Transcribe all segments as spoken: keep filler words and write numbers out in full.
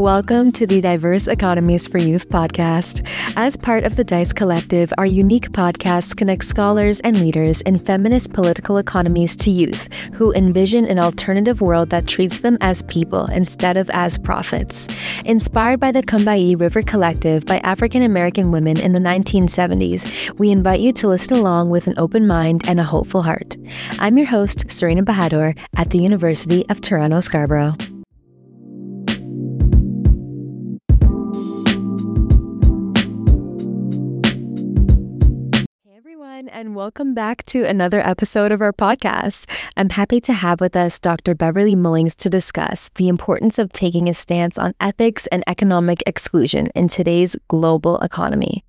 Welcome to the Diverse Economies for Youth podcast. As part of the DICE Collective, our unique podcast connects scholars and leaders in feminist political economies to youth who envision an alternative world that treats them as people instead of as profits. Inspired by the Combahee River Collective by African American women in the nineteen seventies, we invite you to listen along with an open mind and a hopeful heart. I'm your host, Serena Bahadur, at the University of Toronto Scarborough. And welcome back to another episode of our podcast. I'm happy to have with us Doctor Beverly Mullings to discuss the importance of taking a stance on ethics and economic exclusion in today's global economy.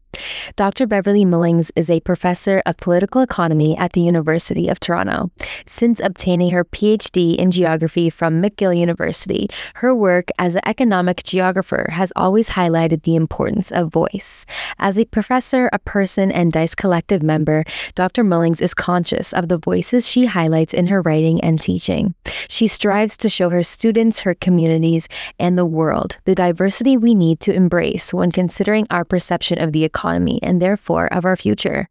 Doctor Beverly Mullings is a professor of political economy at the University of Toronto. Since obtaining her PhD in geography from McGill University, her work as an economic geographer has always highlighted the importance of voice. As a professor, a person, and DICE Collective member, Doctor Mullings is conscious of the voices she highlights in her writing and teaching. She strives to show her students, her communities, and the world the diversity we need to embrace when considering our perception of the economy. economy and therefore of our future.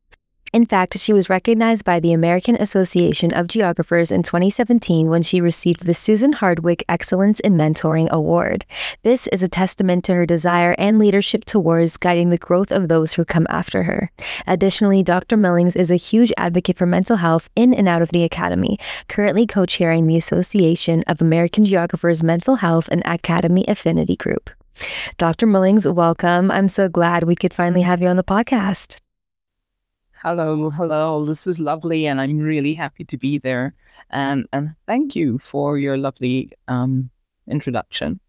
In fact, she was recognized by the American Association of Geographers in twenty seventeen when she received the Susan Hardwick Excellence in Mentoring Award. This is a testament to her desire and leadership towards guiding the growth of those who come after her. Additionally, Doctor Mullings is a huge advocate for mental health in and out of the academy, currently co-chairing the Association of American Geographers Mental Health and Academy Affinity Group. Doctor Mullings, welcome. I'm so glad we could finally have you on the podcast. Hello, hello. This is lovely, and I'm really happy to be there. And and thank you for your lovely um, introduction.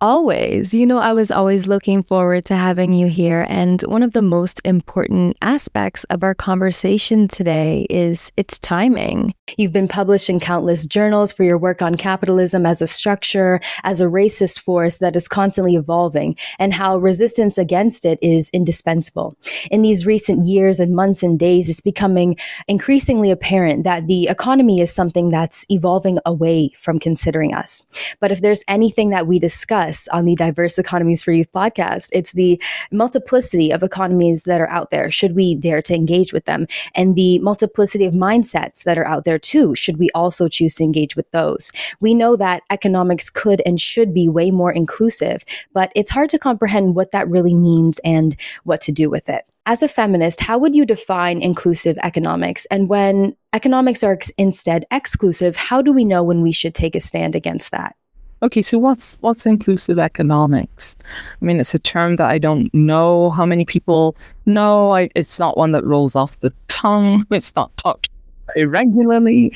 Always. You know, I was always looking forward to having you here. And one of the most important aspects of our conversation today is its timing. You've been published in countless journals for your work on capitalism as a structure, as a racist force that is constantly evolving, and how resistance against it is indispensable. In these recent years and months and days, it's becoming increasingly apparent that the economy is something that's evolving away from considering us. But if there's anything that we discuss on the Diverse Economies for Youth podcast, it's the multiplicity of economies that are out there, should we dare to engage with them, and the multiplicity of mindsets that are out there too, should we also choose to engage with those. We know that economics could and should be way more inclusive, but it's hard to comprehend what that really means and what to do with it. As a feminist, how would you define inclusive economics? And when economics are ex- instead exclusive, how do we know when we should take a stand against that? Okay, so what's what's inclusive economics? I mean, it's a term that I don't know how many people know. I, it's not one that rolls off the tongue. It's not talked irregularly,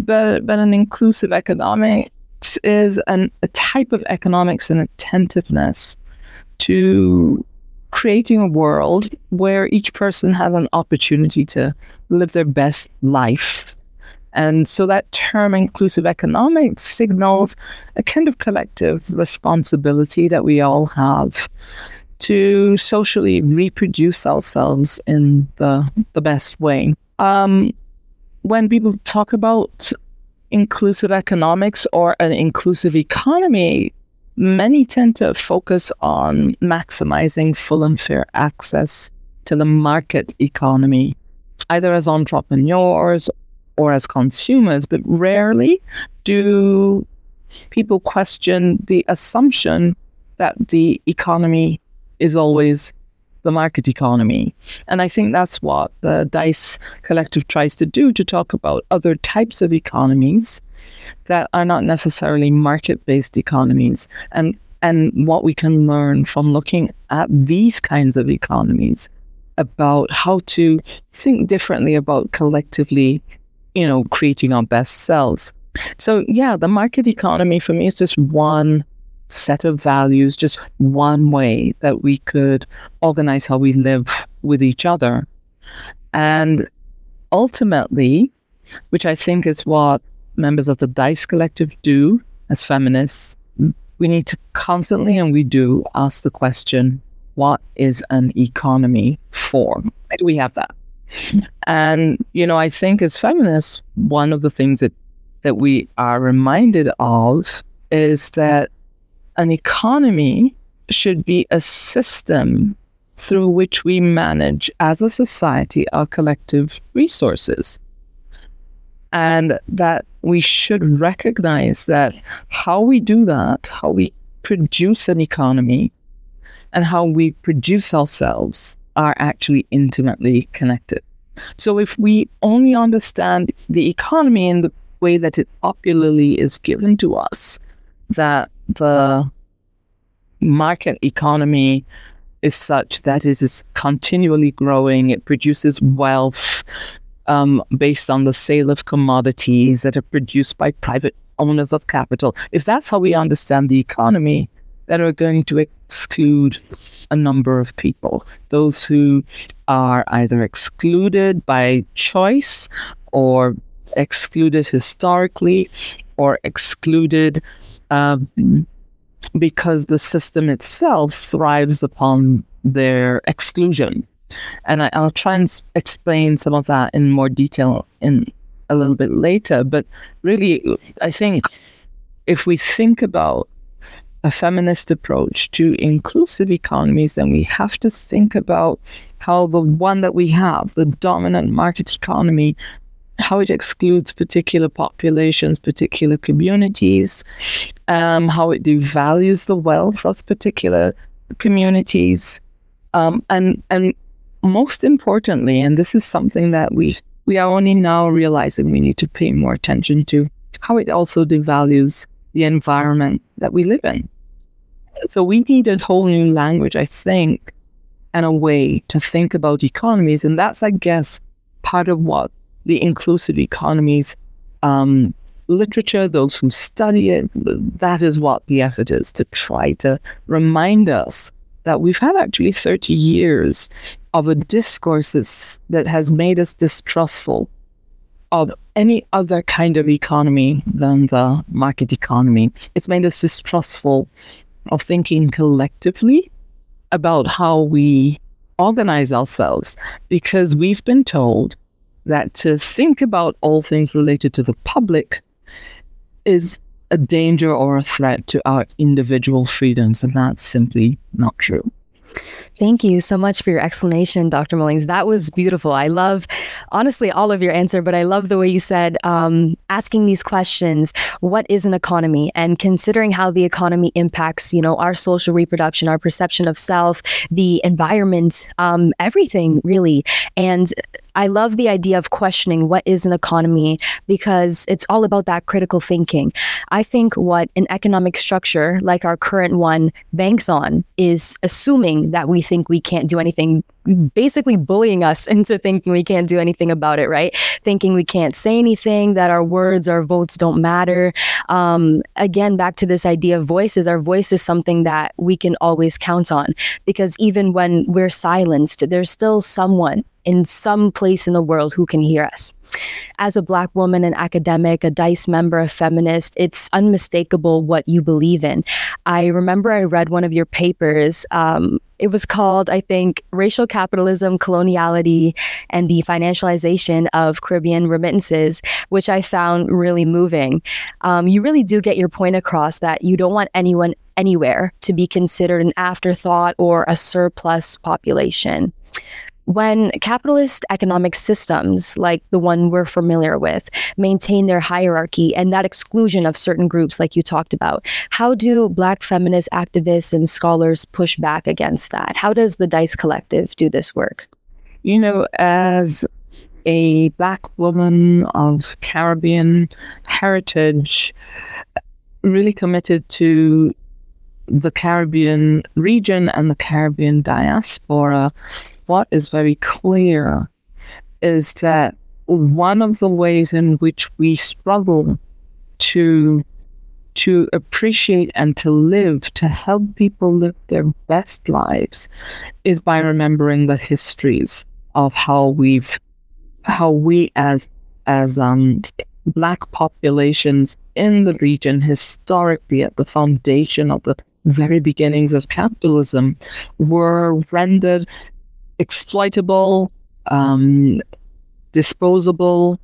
but but an inclusive economics is an, a type of economics and attentiveness to creating a world where each person has an opportunity to live their best life. And so that term inclusive economics signals a kind of collective responsibility that we all have to socially reproduce ourselves in the, the best way. Um, when people talk about inclusive economics or an inclusive economy, many tend to focus on maximizing full and fair access to the market economy, either as entrepreneurs or as consumers, but rarely do people question the assumption that the economy is always the market economy. And I think that's what the DICE Collective tries to do, to talk about other types of economies that are not necessarily market-based economies, and, and what we can learn from looking at these kinds of economies about how to think differently about collectively, you know, creating our best selves. So yeah, the market economy for me is just one set of values, just one way that we could organize how we live with each other. And ultimately, which I think is what members of the DICE Collective do as feminists, we need to constantly, and we do, ask the question, what is an economy for? Why do we have that? And, you know, I think as feminists, one of the things that, that we are reminded of is that an economy should be a system through which we manage, as a society, our collective resources. And that we should recognize that how we do that, how we produce an economy, and how we produce ourselves are actually intimately connected. So if we only understand the economy in the way that it popularly is given to us, that the market economy is such that it is continually growing, it produces wealth um, based on the sale of commodities that are produced by private owners of capital. If that's how we understand the economy, then we're going to exclude a number of people, those who are either excluded by choice or excluded historically or excluded um, because the system itself thrives upon their exclusion. And I, I'll try and s- explain some of that in more detail in a little bit later. But really, I think if we think about a feminist approach to inclusive economies, then we have to think about how the one that we have, the dominant market economy, how it excludes particular populations, particular communities, um, how it devalues the wealth of particular communities. Um, and and most importantly, and this is something that we, we are only now realizing we need to pay more attention to, how it also devalues the environment that we live in. So we need a whole new language, I think, and a way to think about economies. And that's, I guess, part of what the inclusive economies um, literature, those who study it, that is what the effort is, to try to remind us that we've had actually thirty years of a discourse that's, that has made us distrustful of any other kind of economy than the market economy. It's made us distrustful of thinking collectively about how we organize ourselves, because we've been told that to think about all things related to the public is a danger or a threat to our individual freedoms, and that's simply not true. Thank you so much for your explanation, Doctor Mullings. That was beautiful. I love, honestly, all of your answer, but I love the way you said, um, asking these questions, what is an economy? And considering how the economy impacts, you know, our social reproduction, our perception of self, the environment, um, everything really. And I love the idea of questioning what is an economy, because it's all about that critical thinking. I think what an economic structure like our current one banks on is assuming that we think we can't do anything, basically bullying us into thinking we can't do anything about it, right? Thinking we can't say anything, that our words, our votes don't matter. Um, again, back to this idea of voices, our voice is something that we can always count on, because even when we're silenced, there's still someone in some place in the world who can hear us. As a Black woman, an academic, a DICE member, a feminist, it's unmistakable what you believe in. I remember I read one of your papers. Um, it was called, I think, Racial Capitalism, Coloniality, and the Financialization of Caribbean Remittances, which I found really moving. Um, you really do get your point across that you don't want anyone anywhere to be considered an afterthought or a surplus population. When capitalist economic systems, like the one we're familiar with, maintain their hierarchy and that exclusion of certain groups like you talked about, how do Black feminist activists and scholars push back against that? How does the DICE Collective do this work? You know, as a Black woman of Caribbean heritage, really committed to the Caribbean region and the Caribbean diaspora, what is very clear is that one of the ways in which we struggle to, to appreciate and to live, to help people live their best lives, is by remembering the histories of how we've, how we as, as um, Black populations in the region, historically at the foundation of the very beginnings of capitalism, were rendered exploitable, um, disposable,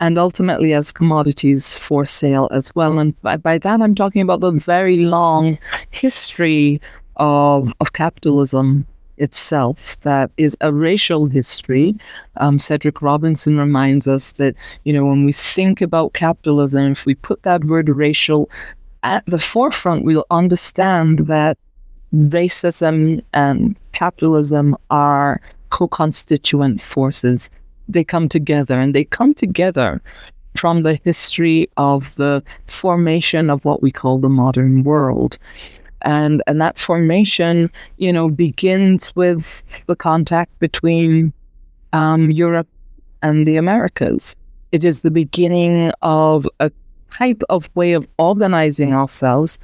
and ultimately as commodities for sale as well. And by, by that, I'm talking about the very long history of, of capitalism itself that is a racial history. Um, Cedric Robinson reminds us that, you know, when we think about capitalism, if we put that word racial at the forefront, we'll understand that racism and capitalism are co-constituent forces. They come together, and they come together from the history of the formation of what we call the modern world. And and that formation, you know, begins with the contact between um, Europe and the Americas. It is the beginning of a type of way of organizing ourselves,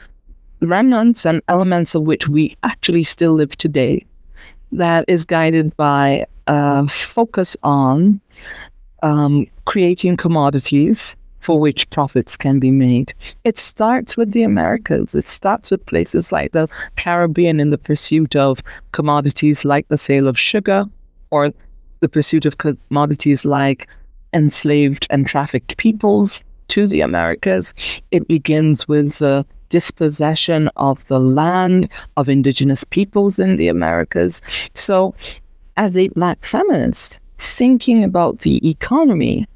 remnants and elements of which we actually still live today, that is guided by a focus on um, creating commodities for which profits can be made. It starts with the Americas. It starts with places like the Caribbean in the pursuit of commodities like the sale of sugar, or the pursuit of commodities like enslaved and trafficked peoples to the Americas. It begins with the dispossession of the land of indigenous peoples in the Americas. So as a Black feminist, thinking about the economy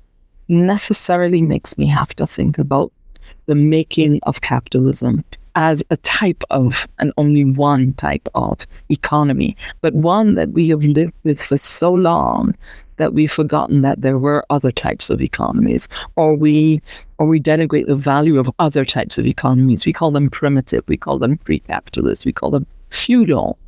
necessarily makes me have to think about the making of capitalism as a type of, and only one type of, economy, but one that we have lived with for so long that we've forgotten that there were other types of economies, or we or we denigrate the value of other types of economies. We call them primitive, we call them pre-capitalist, we call them feudal.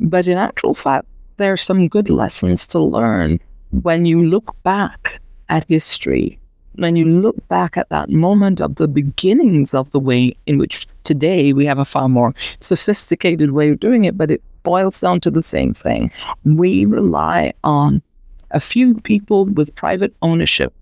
But in actual fact, there are some good lessons to learn when you look back at history, when you look back at that moment of the beginnings of the way in which today we have a far more sophisticated way of doing it, but it boils down to the same thing. We rely on a few people with private ownership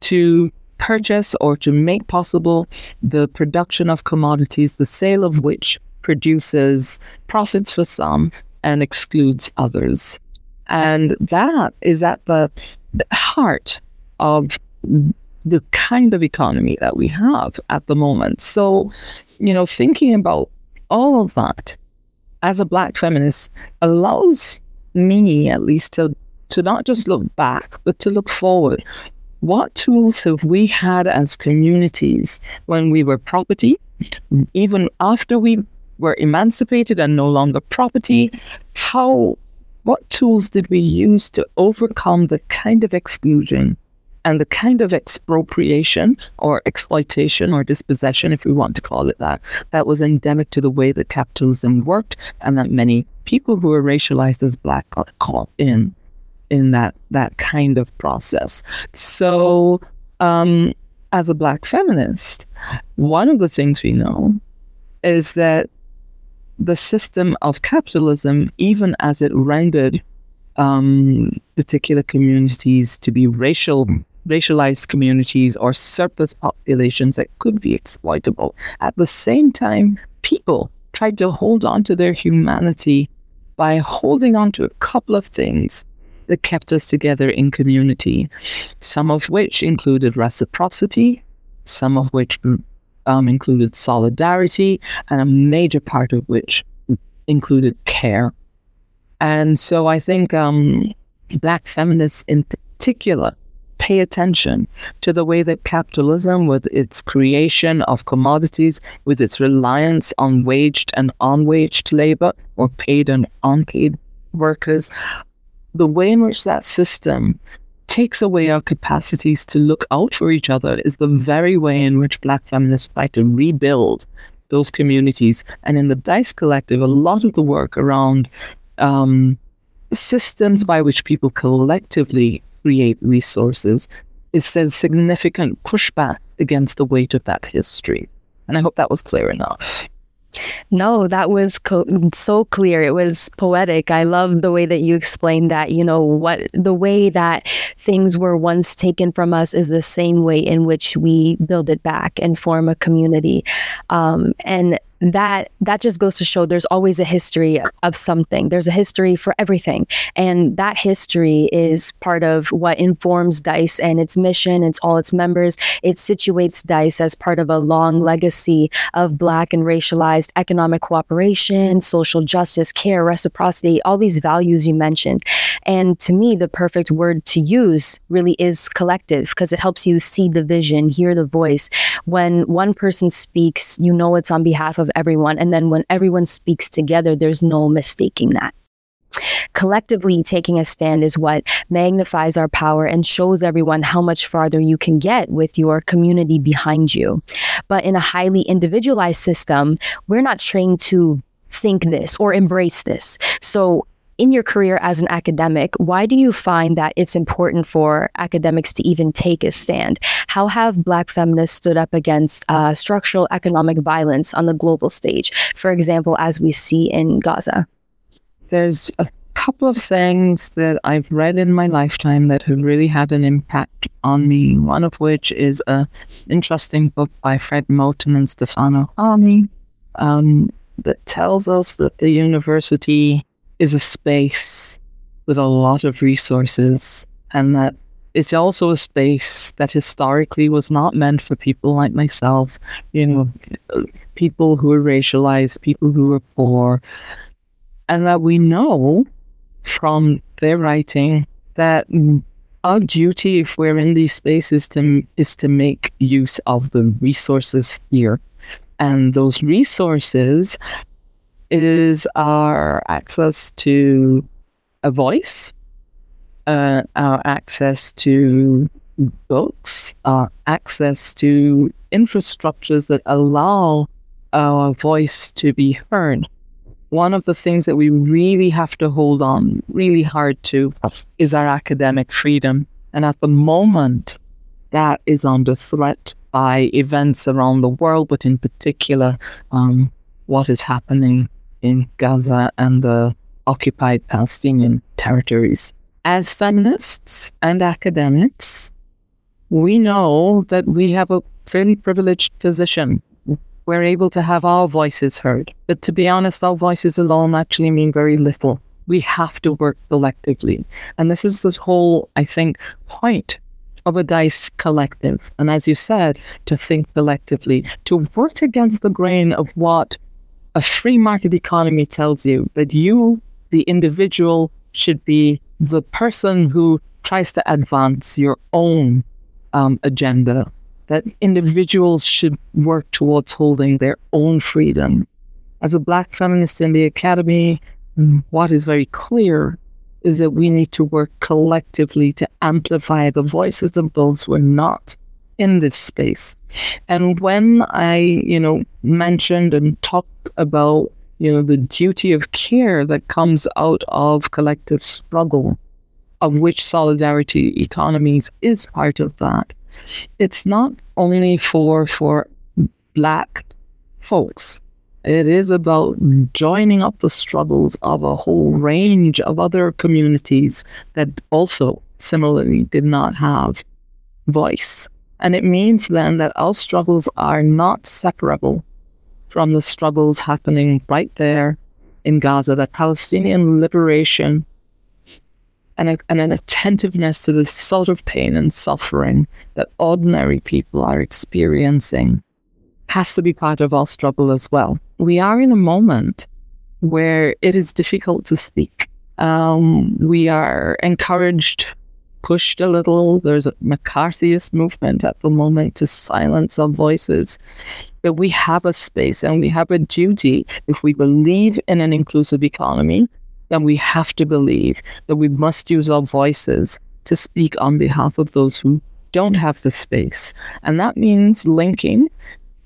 to purchase or to make possible the production of commodities, the sale of which produces profits for some and excludes others. And that is at the heart of the kind of economy that we have at the moment. So, you know, thinking about all of that as a Black feminist allows me, at least, to, to not just look back, but to look forward. What tools have we had as communities when we were property, even after we were emancipated and no longer property? How What tools did we use to overcome the kind of exclusion and the kind of expropriation or exploitation or dispossession, if we want to call it that, that was endemic to the way that capitalism worked, and that many people who were racialized as Black got caught in, in that, that kind of process? So um, as a Black feminist, one of the things we know is that the system of capitalism, even as it rendered um, particular communities to be racial, racialized communities or surplus populations that could be exploitable, at the same time, people tried to hold on to their humanity by holding on to a couple of things that kept us together in community, some of which included reciprocity, some of which Um, included solidarity, and a major part of which included care. And so I think um, Black feminists in particular pay attention to the way that capitalism, with its creation of commodities, with its reliance on waged and unwaged labor, or paid and unpaid workers, the way in which that system takes away our capacities to look out for each other is the very way in which Black feminists try to rebuild those communities. And in the DICE Collective, a lot of the work around um, systems by which people collectively create resources is a significant pushback against the weight of that history. And I hope that was clear enough. No, that was co- so clear. It was poetic. I love the way that you explained that, you know, what the way that things were once taken from us is the same way in which we build it back and form a community. Um, and that that just goes to show there's always a history of something. There's a history for everything. And that history is part of what informs DICE and its mission, it's all its members. It situates DICE as part of a long legacy of Black and racialized economic cooperation, social justice, care, reciprocity, all these values you mentioned. And to me, the perfect word to use really is collective, because it helps you see the vision, hear the voice. When one person speaks, you know it's on behalf of everyone. And then when everyone speaks together, there's no mistaking that. Collectively taking a stand is what magnifies our power and shows everyone how much farther you can get with your community behind you. But in a highly individualized system, we're not trained to think this or embrace this. So in your career as an academic, why do you find that it's important for academics to even take a stand? How have Black feminists stood up against uh, structural economic violence on the global stage, for example, as we see in Gaza? There's a couple of things that I've read in my lifetime that have really had an impact on me, one of which is an interesting book by Fred Moten and Stefano Harney um, that tells us that the university is a space with a lot of resources, and that it's also a space that historically was not meant for people like myself, you know, people who are racialized, people who are poor, and that we know from their writing that our duty, if we're in these spaces, to, is to make use of the resources here. And those resources is our access to a voice, uh, our access to books, our access to infrastructures that allow our voice to be heard. One of the things that we really have to hold on really hard to is our academic freedom. And at the moment, that is under threat by events around the world, but in particular, um, what is happening in Gaza and the occupied Palestinian territories. As feminists and academics, we know that we have a fairly privileged position. We're able to have our voices heard. But to be honest, our voices alone actually mean very little. We have to work collectively. And this is the whole, I think, point of a DICE collective. And as you said, to think collectively, to work against the grain of what a free market economy tells you, that you, the individual, should be the person who tries to advance your own um, agenda, that individuals should work towards holding their own freedom. As a Black feminist in the academy, what is very clear is that we need to work collectively to amplify the voices of those who are not in this space. And when I, you know, mentioned and talked about, you know, the duty of care that comes out of collective struggle, of which solidarity economies is part of that, it's not only for, for Black folks. It is about joining up the struggles of a whole range of other communities that also similarly did not have voice. And it means then that our struggles are not separable from the struggles happening right there in Gaza, that Palestinian liberation and, a, and an attentiveness to the sort of pain and suffering that ordinary people are experiencing has to be part of our struggle as well. We are in a moment where it is difficult to speak. Um, we are encouraged, pushed a little. There's a McCarthyist movement at the moment to silence our voices. But we have a space and we have a duty. If we believe in an inclusive economy, then we have to believe that we must use our voices to speak on behalf of those who don't have the space. And that means linking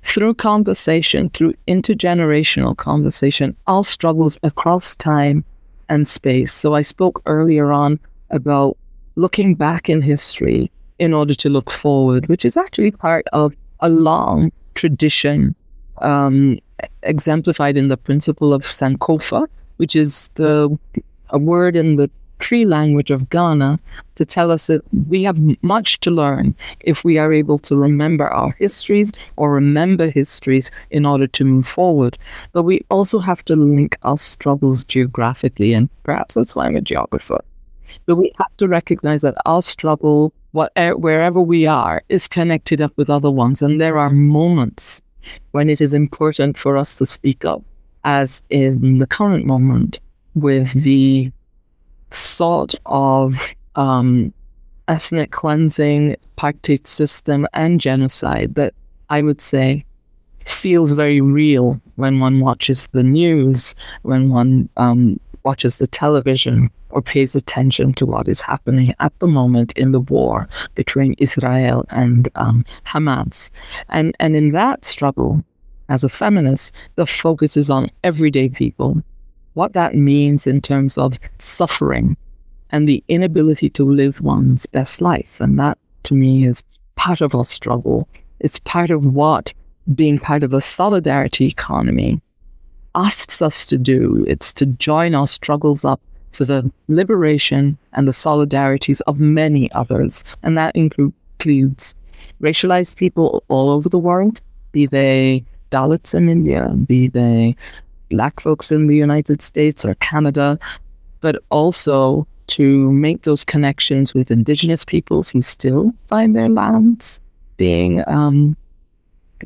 through conversation, through intergenerational conversation, all struggles across time and space. So I spoke earlier on about looking back in history in order to look forward, which is actually part of a long tradition um, exemplified in the principle of Sankofa, which is the a word in the tree language of Ghana to tell us that we have much to learn if we are able to remember our histories or remember histories in order to move forward. But we also have to link our struggles geographically, and perhaps that's why I'm a geographer. But we have to recognize that our struggle, wherever we are, is connected up with other ones. And there are moments when it is important for us to speak up, as in the current moment with the sort of um, ethnic cleansing, apartheid system and genocide that I would say feels very real when one watches the news, when one um, watches the television or pays attention to what is happening at the moment in the war between Israel and um, Hamas. And, and in that struggle, as a feminist, the focus is on everyday people, what that means in terms of suffering and the inability to live one's best life. And that, to me, is part of our struggle. It's part of what being part of a solidarity economy asks us to do. It's to join our struggles up for the liberation and the solidarities of many others. And that includes racialized people all over the world, be they Dalits in India, be they Black folks in the United States or Canada, but also to make those connections with Indigenous peoples who still find their lands being um,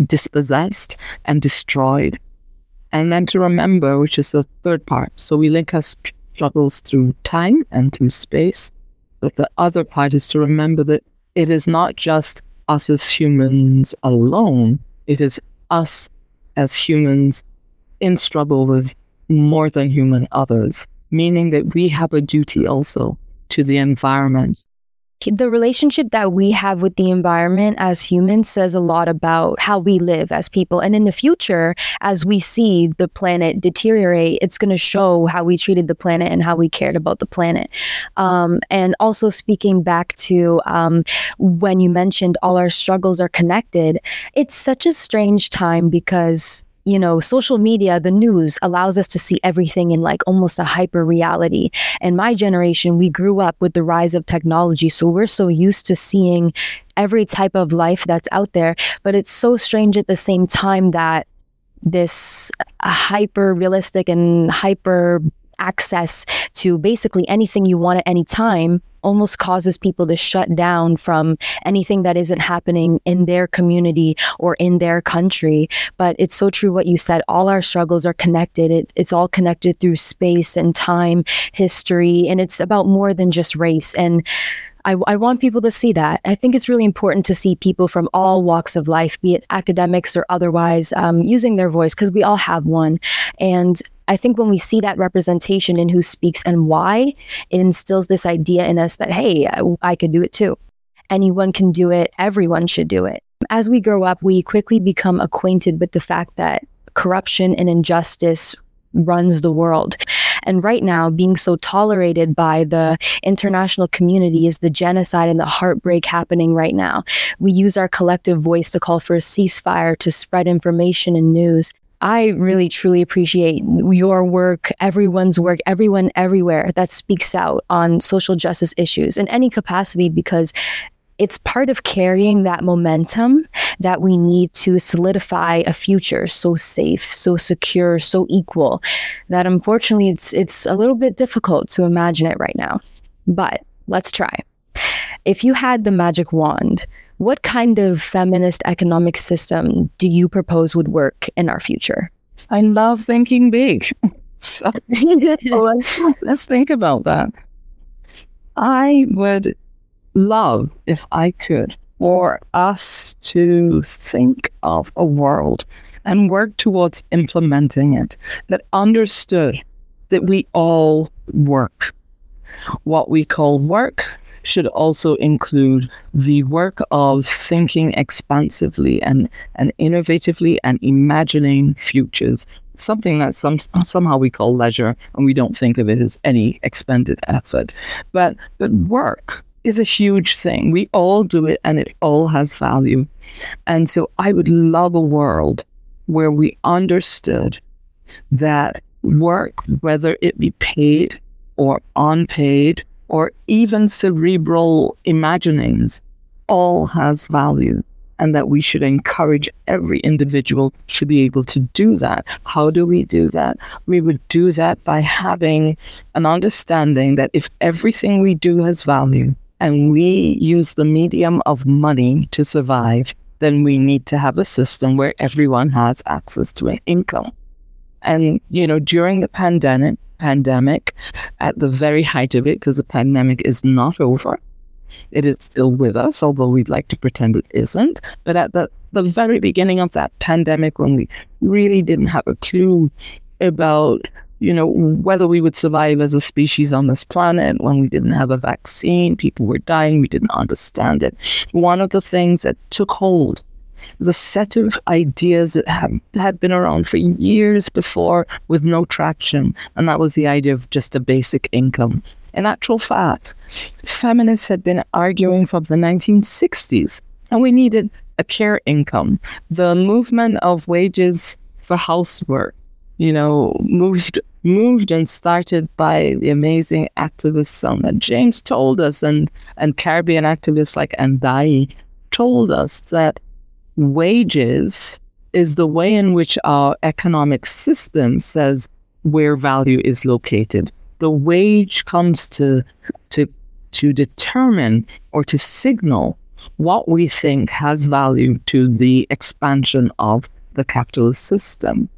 dispossessed and destroyed. And then to remember, which is the third part. So we link our struggles through time and through space. But the other part is to remember that it is not just us as humans alone. It is us as humans in struggle with more than human others, meaning that we have a duty also to the environment. The relationship that we have with the environment as humans says a lot about how we live as people. And in the future, as we see the planet deteriorate, it's going to show how we treated the planet and how we cared about the planet. Um, and also speaking back to um, when you mentioned all our struggles are connected, it's such a strange time because, you know, social media, the news allows us to see everything in like almost a hyper reality. And my generation, we grew up with the rise of technology. So we're so used to seeing every type of life that's out there. But it's so strange at the same time that this hyper realistic and hyper access to basically anything you want at any time almost causes people to shut down from anything that isn't happening in their community or in their country. But it's so true what you said. All our struggles are connected. It, it's all connected through space and time, history, and it's about more than just race. And I, I want people to see that. I think it's really important to see people from all walks of life, be it academics or otherwise, um, using their voice because we all have one. And I think when we see that representation in who speaks and why, it instills this idea in us that, hey, I, I could do it too. Anyone can do it. Everyone should do it. As we grow up, we quickly become acquainted with the fact that corruption and injustice runs the world. And right now, being so tolerated by the international community is the genocide and the heartbreak happening right now. We use our collective voice to call for a ceasefire, to spread information and news. I really, truly appreciate your work, everyone's work, everyone everywhere that speaks out on social justice issues in any capacity, because it's part of carrying that momentum that we need to solidify a future so safe, so secure, so equal, that unfortunately it's it's a little bit difficult to imagine it right now. But let's try. If you had the magic wand, what kind of feminist economic system do you propose would work in our future? I love thinking big. So let's, let's think about that. I would love, if I could, for us to think of a world and work towards implementing it that understood that we all work. What we call work should also include the work of thinking expansively and, and innovatively and imagining futures, something that some, somehow we call leisure, and we don't think of it as any expended effort. But, but work is a huge thing. We all do it and it all has value. And so I would love a world where we understood that work, whether it be paid or unpaid or even cerebral imaginings all has value, and that we should encourage every individual to be able to do that. How do we do that? We would do that by having an understanding that if everything we do has value and we use the medium of money to survive, then we need to have a system where everyone has access to an income. And, you know, during the pandemic, pandemic, at the very height of it, because the pandemic is not over, it is still with us, although we'd like to pretend it isn't. But at the, the very beginning of that pandemic, when we really didn't have a clue about, you know, whether we would survive as a species on this planet, when we didn't have a vaccine, people were dying, we didn't understand it. One of the things that took hold was a set of ideas that had, had been around for years before with no traction, and that was the idea of just a basic income. In actual fact, feminists had been arguing from the nineteen sixties, and we needed a care income. The movement of wages for housework, you know, moved moved and started by the amazing activist Sonja James told us, and, and Caribbean activists like Andai told us that wages is the way in which our economic system says where value is located. The wage comes to to to determine or to signal what we think has value to the expansion of the capitalist system.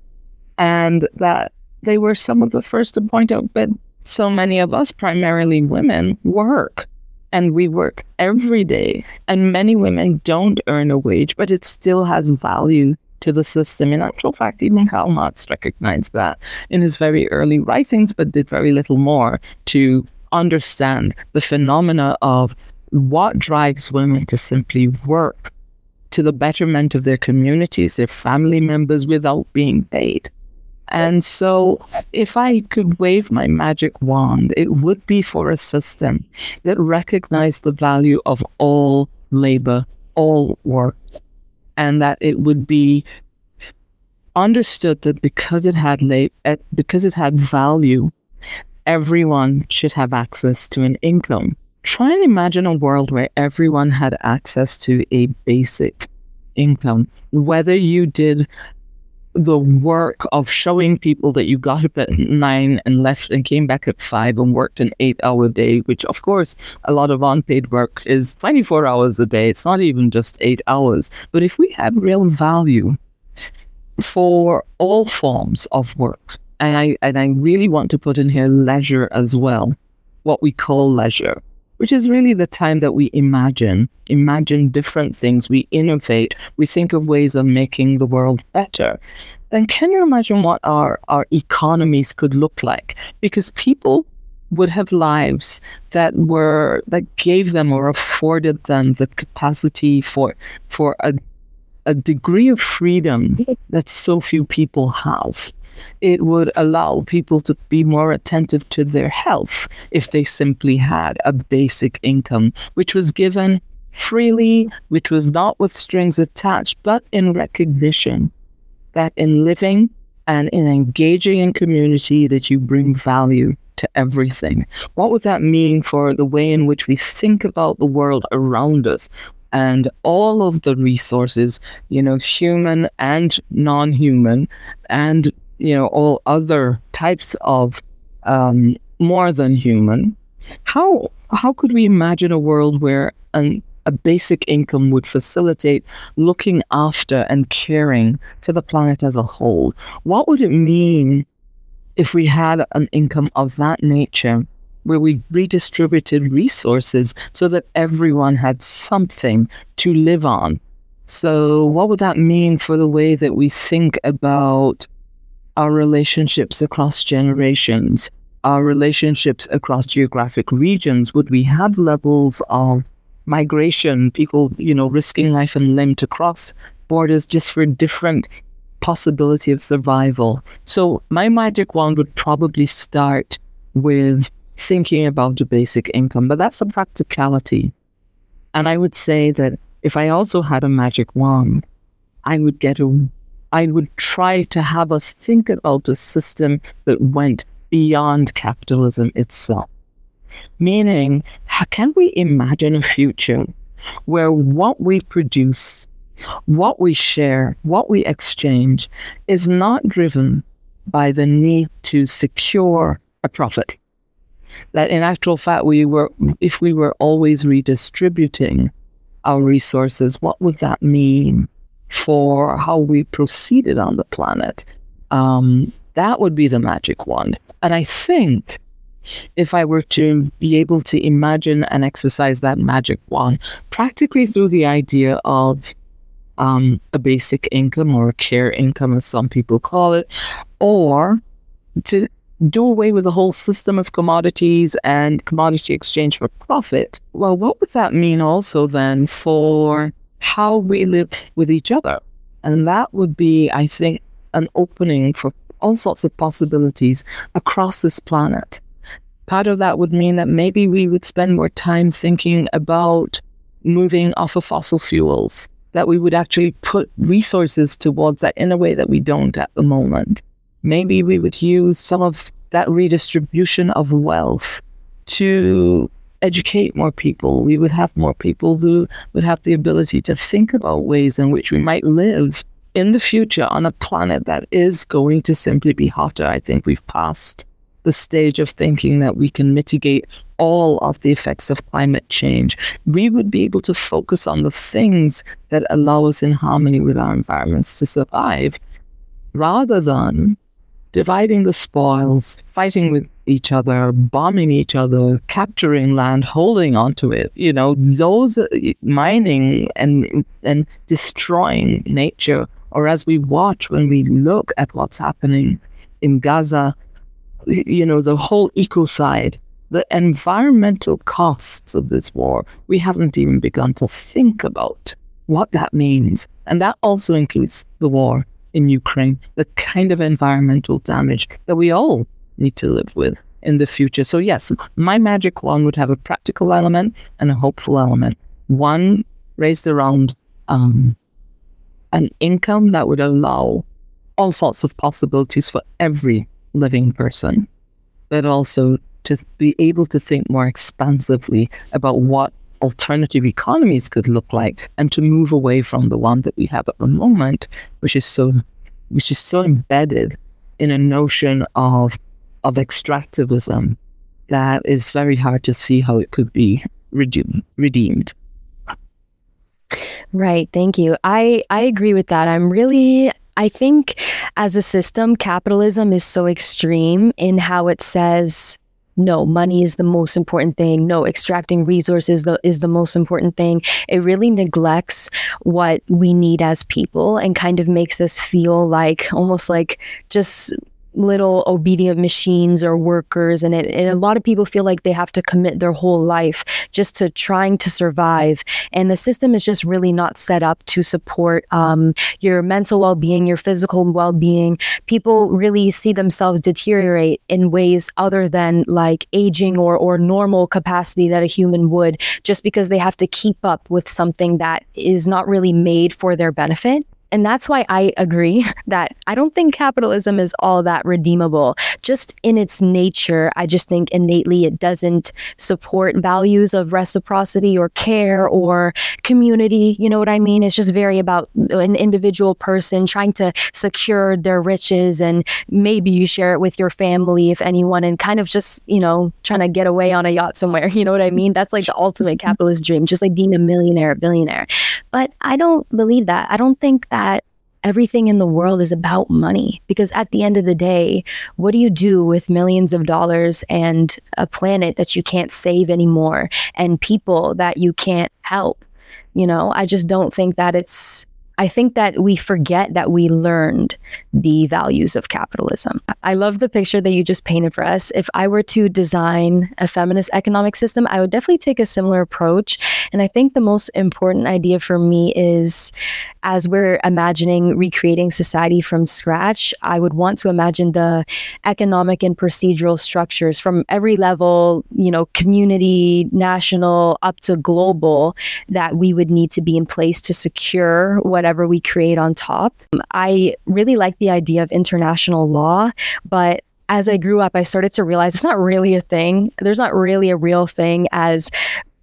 And that they were some of the first to point out that so many of us, primarily women, work. And we work every day. And many women don't earn a wage, but it still has value to the system. In actual fact, even Karl Marx recognized that in his very early writings, but did very little more to understand the phenomena of what drives women to simply work to the betterment of their communities, their family members, without being paid. And so if I could wave my magic wand, it would be for a system that recognized the value of all labor, all work, and that it would be understood that because it had lab- because it had value, everyone should have access to an income. Try and imagine a world where everyone had access to a basic income. Whether you did the work of showing people that you got up at nine and left and came back at five and worked an eight-hour day, which, of course, a lot of unpaid work is twenty-four hours a day. It's not even just eight hours. But if we had real value for all forms of work, and I, and I really want to put in here leisure as well, what we call leisure, which is really the time that we imagine, imagine different things, we innovate, we think of ways of making the world better, then can you imagine what our, our economies could look like? Because people would have lives that were, that gave them or afforded them the capacity for, for a, a degree of freedom that so few people have. It would allow people to be more attentive to their health if they simply had a basic income, which was given freely, which was not with strings attached, but in recognition that in living and in engaging in community that you bring value to everything. What would that mean for the way in which we think about the world around us? And all of the resources, you know, human and non-human, and, you know, all other types of um, more than human. How how could we imagine a world where an, a basic income would facilitate looking after and caring for the planet as a whole? What would it mean if we had an income of that nature, where we redistributed resources so that everyone had something to live on? So what would that mean for the way that we think about our relationships across generations, our relationships across geographic regions? Would we have levels of migration, people, you know, risking life and limb to cross borders just for different possibility of survival? So my magic wand would probably start with thinking about the basic income, but that's a practicality. And I would say that if I also had a magic wand, I would get a I would try to have us think about a system that went beyond capitalism itself. Meaning, can we imagine a future where what we produce, what we share, what we exchange is not driven by the need to secure a profit? That in actual fact, we were, if we were always redistributing our resources, what would that mean for how we proceeded on the planet? Um, that would be the magic one. And I think if I were to be able to imagine and exercise that magic wand, practically through the idea of um, a basic income or a care income, as some people call it, or to do away with the whole system of commodities and commodity exchange for profit, well, what would that mean also then for how we live with each other? And that would be, I think, an opening for all sorts of possibilities across this planet. Part of that would mean that maybe we would spend more time thinking about moving off of fossil fuels, that we would actually put resources towards that in a way that we don't at the moment. Maybe we would use some of that redistribution of wealth to educate more people. We would have more people who would have the ability to think about ways in which we might live in the future on a planet that is going to simply be hotter. I think we've passed the stage of thinking that we can mitigate all of the effects of climate change. We would be able to focus on the things that allow us in harmony with our environments to survive, rather than dividing the spoils, fighting with each other, bombing each other, capturing land, holding onto it. You know, those mining and and destroying nature, or as we watch when we look at what's happening in Gaza, you know, the whole ecocide, the environmental costs of this war, we haven't even begun to think about what that means. And that also includes the war in Ukraine, the kind of environmental damage that we all need to live with in the future. So yes, my magic wand would have a practical element and a hopeful element. One raised around um, an income that would allow all sorts of possibilities for every living person, but also to be able to think more expansively about what alternative economies could look like, and to move away from the one that we have at the moment, which is so which is so embedded in a notion of of extractivism that is very hard to see how it could be redeem, redeemed. Right. Thank you. I, I agree with that. I'm really... I think as a system, capitalism is so extreme in how it says, no, money is the most important thing. No, extracting resources is the, is the most important thing. It really neglects what we need as people and kind of makes us feel like almost like just little obedient machines or workers. And, it, and a lot of people feel like they have to commit their whole life just to trying to survive. And the system is just really not set up to support um, your mental well-being, your physical well-being. People really see themselves deteriorate in ways other than like aging or, or normal capacity that a human would, just because they have to keep up with something that is not really made for their benefit. And that's why I agree that I don't think capitalism is all that redeemable. Just in its nature, I just think innately it doesn't support values of reciprocity or care or community. You know what I mean? It's just very about an individual person trying to secure their riches, and maybe you share it with your family, if anyone, and kind of just, you know, trying to get away on a yacht somewhere. You know what I mean? That's like the ultimate capitalist dream, just like being a millionaire, a billionaire. But I don't believe that. I don't think that. That everything in the world is about money, because at the end of the day, what do you do with millions of dollars and a planet that you can't save anymore and people that you can't help? You know, I just don't think that it's, I think that we forget that we learned the values of capitalism. I love the picture that you just painted for us. If I were to design a feminist economic system, I would definitely take a similar approach. And I think the most important idea for me is, as we're imagining recreating society from scratch, I would want to imagine the economic and procedural structures from every level, you know, community, national, up to global, that we would need to be in place to secure what whatever we create on top. I really like the idea of international law, but as I grew up, I started to realize it's not really a thing. There's not really a real thing as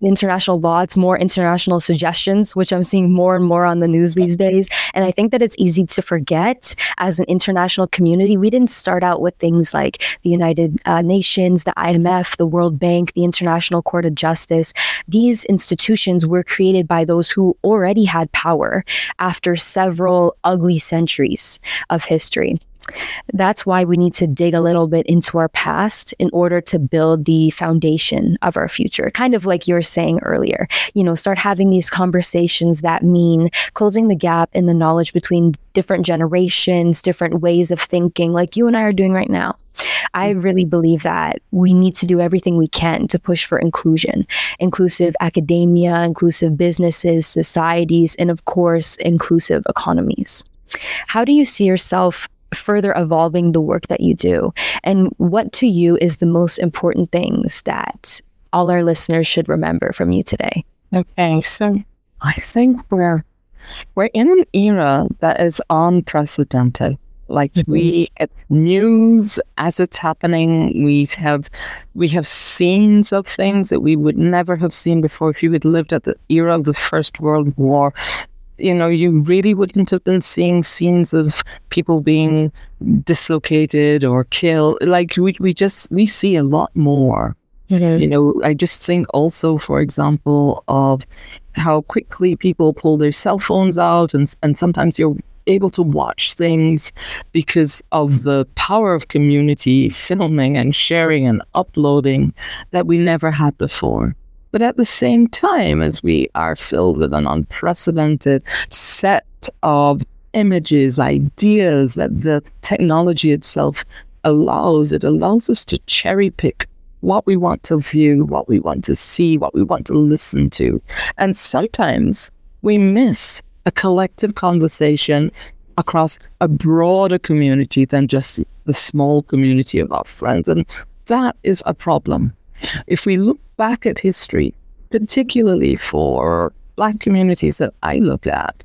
international law. It's more international suggestions, which I'm seeing more and more on the news these days. And I think that it's easy to forget as an international community. We didn't start out with things like the United uh, Nations, the I M F, the World Bank, the International Court of Justice. These institutions were created by those who already had power after several ugly centuries of history. That's why we need to dig a little bit into our past in order to build the foundation of our future. Kind of like you were saying earlier, you know, start having these conversations that mean closing the gap in the knowledge between different generations, different ways of thinking, like you and I are doing right now. I really believe that we need to do everything we can to push for inclusion, inclusive academia, inclusive businesses, societies, and of course, inclusive economies. How do you see yourself further evolving the work that you do, and what to you is the most important things that all our listeners should remember from you today? Okay, so I think we're we're in an era that is unprecedented. Like mm-hmm. we at news as it's happening, we have we have scenes of things that we would never have seen before. If you had lived at the era of the First World War, you know, you really wouldn't have been seeing scenes of people being dislocated or killed. Like we, we just, we see a lot more. Mm-hmm. You know, I just think also, for example, of how quickly people pull their cell phones out, and and sometimes you're able to watch things because of the power of community filming and sharing and uploading that we never had before. But at the same time, as we are filled with an unprecedented set of images, ideas that the technology itself allows, it allows us to cherry pick what we want to view, what we want to see, what we want to listen to. And sometimes we miss a collective conversation across a broader community than just the small community of our friends. And that is a problem. If we look back at history, particularly for Black communities that I look at,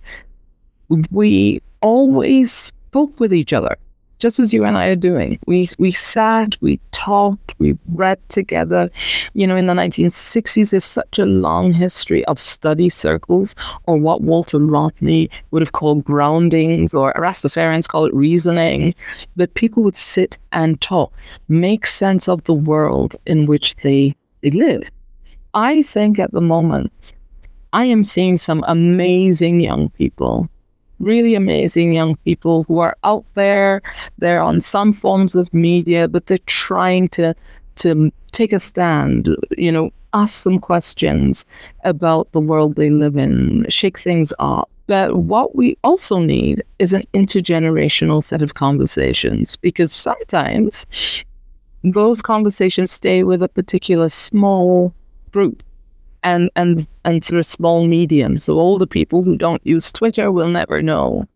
we always spoke with each other, just as you and I are doing. We we sat, we talked, we read together. You know, in the nineteen sixties, there's such a long history of study circles, or what Walter Rodney would have called groundings, or Rastafarians call it reasoning. But people would sit and talk, make sense of the world in which they, they live. I think at the moment, I am seeing some amazing young people Really amazing young people who are out there. They're on some forms of media, but they're trying to to take a stand, you know, ask some questions about the world they live in, shake things up. But what we also need is an intergenerational set of conversations, because sometimes those conversations stay with a particular small group. And, and and through a small medium. So older people who don't use Twitter will never know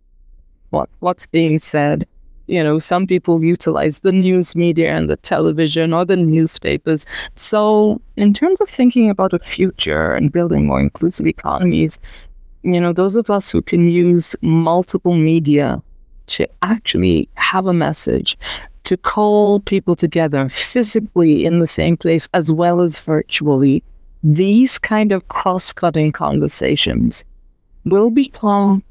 what what's being said. You know, some people utilize the news media and the television or the newspapers. So in terms of thinking about a future and building more inclusive economies, you know, those of us who can use multiple media to actually have a message, to call people together physically in the same place as well as virtually, these kind of cross-cutting conversations will become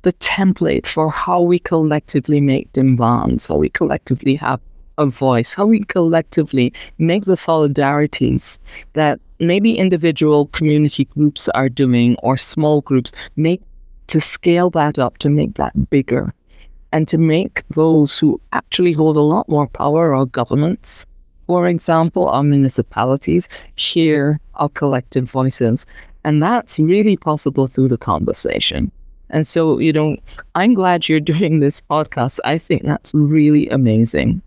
the template for how we collectively make demands, how we collectively have a voice, how we collectively make the solidarities that maybe individual community groups are doing or small groups, make to scale that up, to make that bigger, and to make those who actually hold a lot more power, our governments, for example, our municipalities, hear our collective voices. And that's really possible through the conversation. And so, you know, I'm glad you're doing this podcast. I think that's really amazing.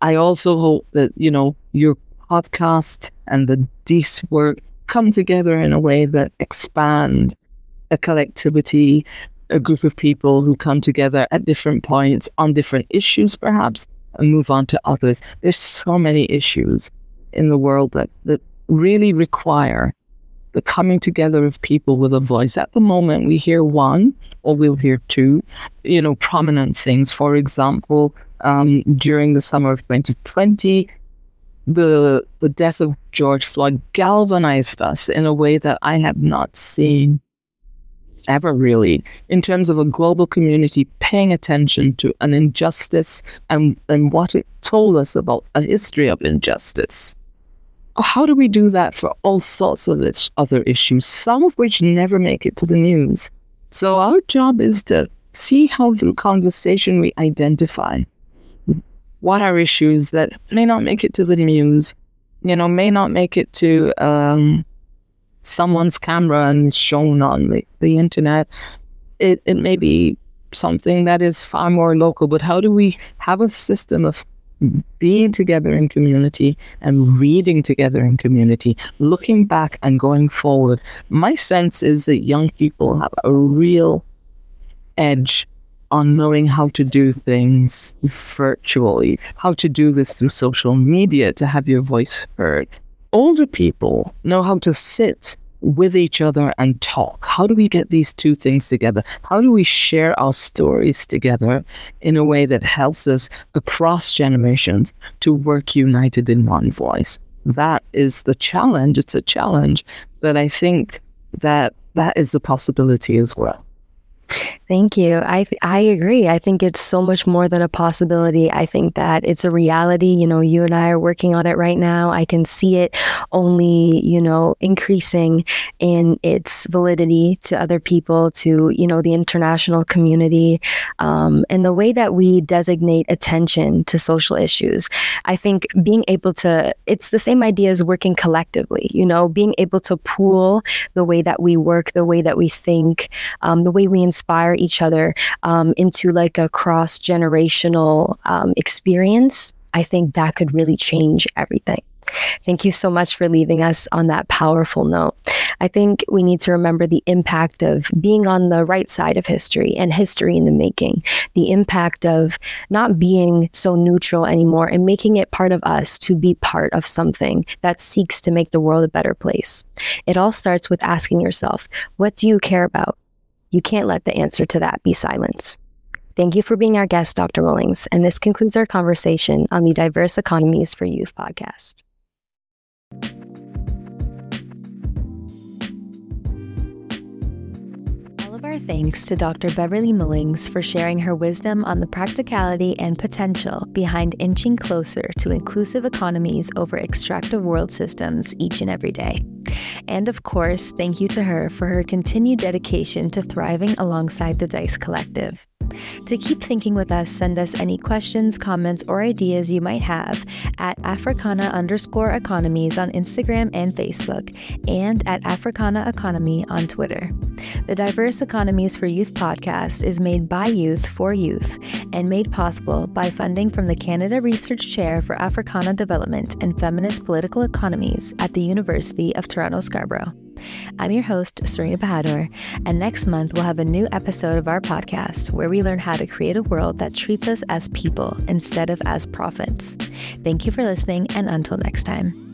I also hope that, you know, your podcast and the DICE work come together in a way that expand a collectivity, a group of people who come together at different points on different issues, perhaps, and move on to others. There's so many issues in the world that, that really require the coming together of people with a voice. At the moment, we hear one, or we'll hear two, you know, prominent things. For example, um, during the summer of twenty twenty, the the death of George Floyd galvanized us in a way that I have not seen ever, really, in terms of a global community paying attention to an injustice and, and what it told us about a history of injustice. How do we do that for all sorts of other issues, some of which never make it to the news? So our job is to see how through conversation we identify what are issues that may not make it to the news, you know, may not make it to um, someone's camera and shown on the, the internet. It, it may be something that is far more local, but how do we have a system of being together in community and reading together in community, looking back and going forward? My sense is that young people have a real edge on knowing how to do things virtually, how to do this through social media to have your voice heard. Older people know how to sit with each other and talk. How do we get these two things together? How do we share our stories together in a way that helps us across generations to work united in one voice? That is the challenge. It's a challenge, but I think that that is the possibility as well. Thank you. I I agree. I think it's so much more than a possibility. I think that it's a reality. You know, you and I are working on it right now. I can see it only, you know, increasing in its validity to other people, to, you know, the international community, um, and the way that we designate attention to social issues. I think being able to, it's the same idea as working collectively, you know, being able to pool the way that we work, the way that we think, um, the way we inspire each other um, into like a cross-generational um, experience. I think that could really change everything. Thank you so much for leaving us on that powerful note. I think we need to remember the impact of being on the right side of history and history in the making, the impact of not being so neutral anymore and making it part of us to be part of something that seeks to make the world a better place. It all starts with asking yourself, what do you care about? You can't let the answer to that be silence. Thank you for being our guest, Doctor Mullings, and this concludes our conversation on the Diverse Economies for Youth podcast. All of our thanks to Doctor Beverly Mullings for sharing her wisdom on the practicality and potential behind inching closer to inclusive economies over extractive world systems each and every day. And of course, thank you to her for her continued dedication to thriving alongside the DICE Collective. To keep thinking with us, send us any questions, comments, or ideas you might have at Africana underscore economies on Instagram and Facebook, and at Africana Economy on Twitter. The Diverse Economies for Youth podcast is made by youth for youth and made possible by funding from the Canada Research Chair for Africana Development and Feminist Political Economies at the University of Toronto Scarborough. I'm your host, Serena Bahadur, and next month we'll have a new episode of our podcast where we learn how to create a world that treats us as people instead of as profits. Thank you for listening, and until next time.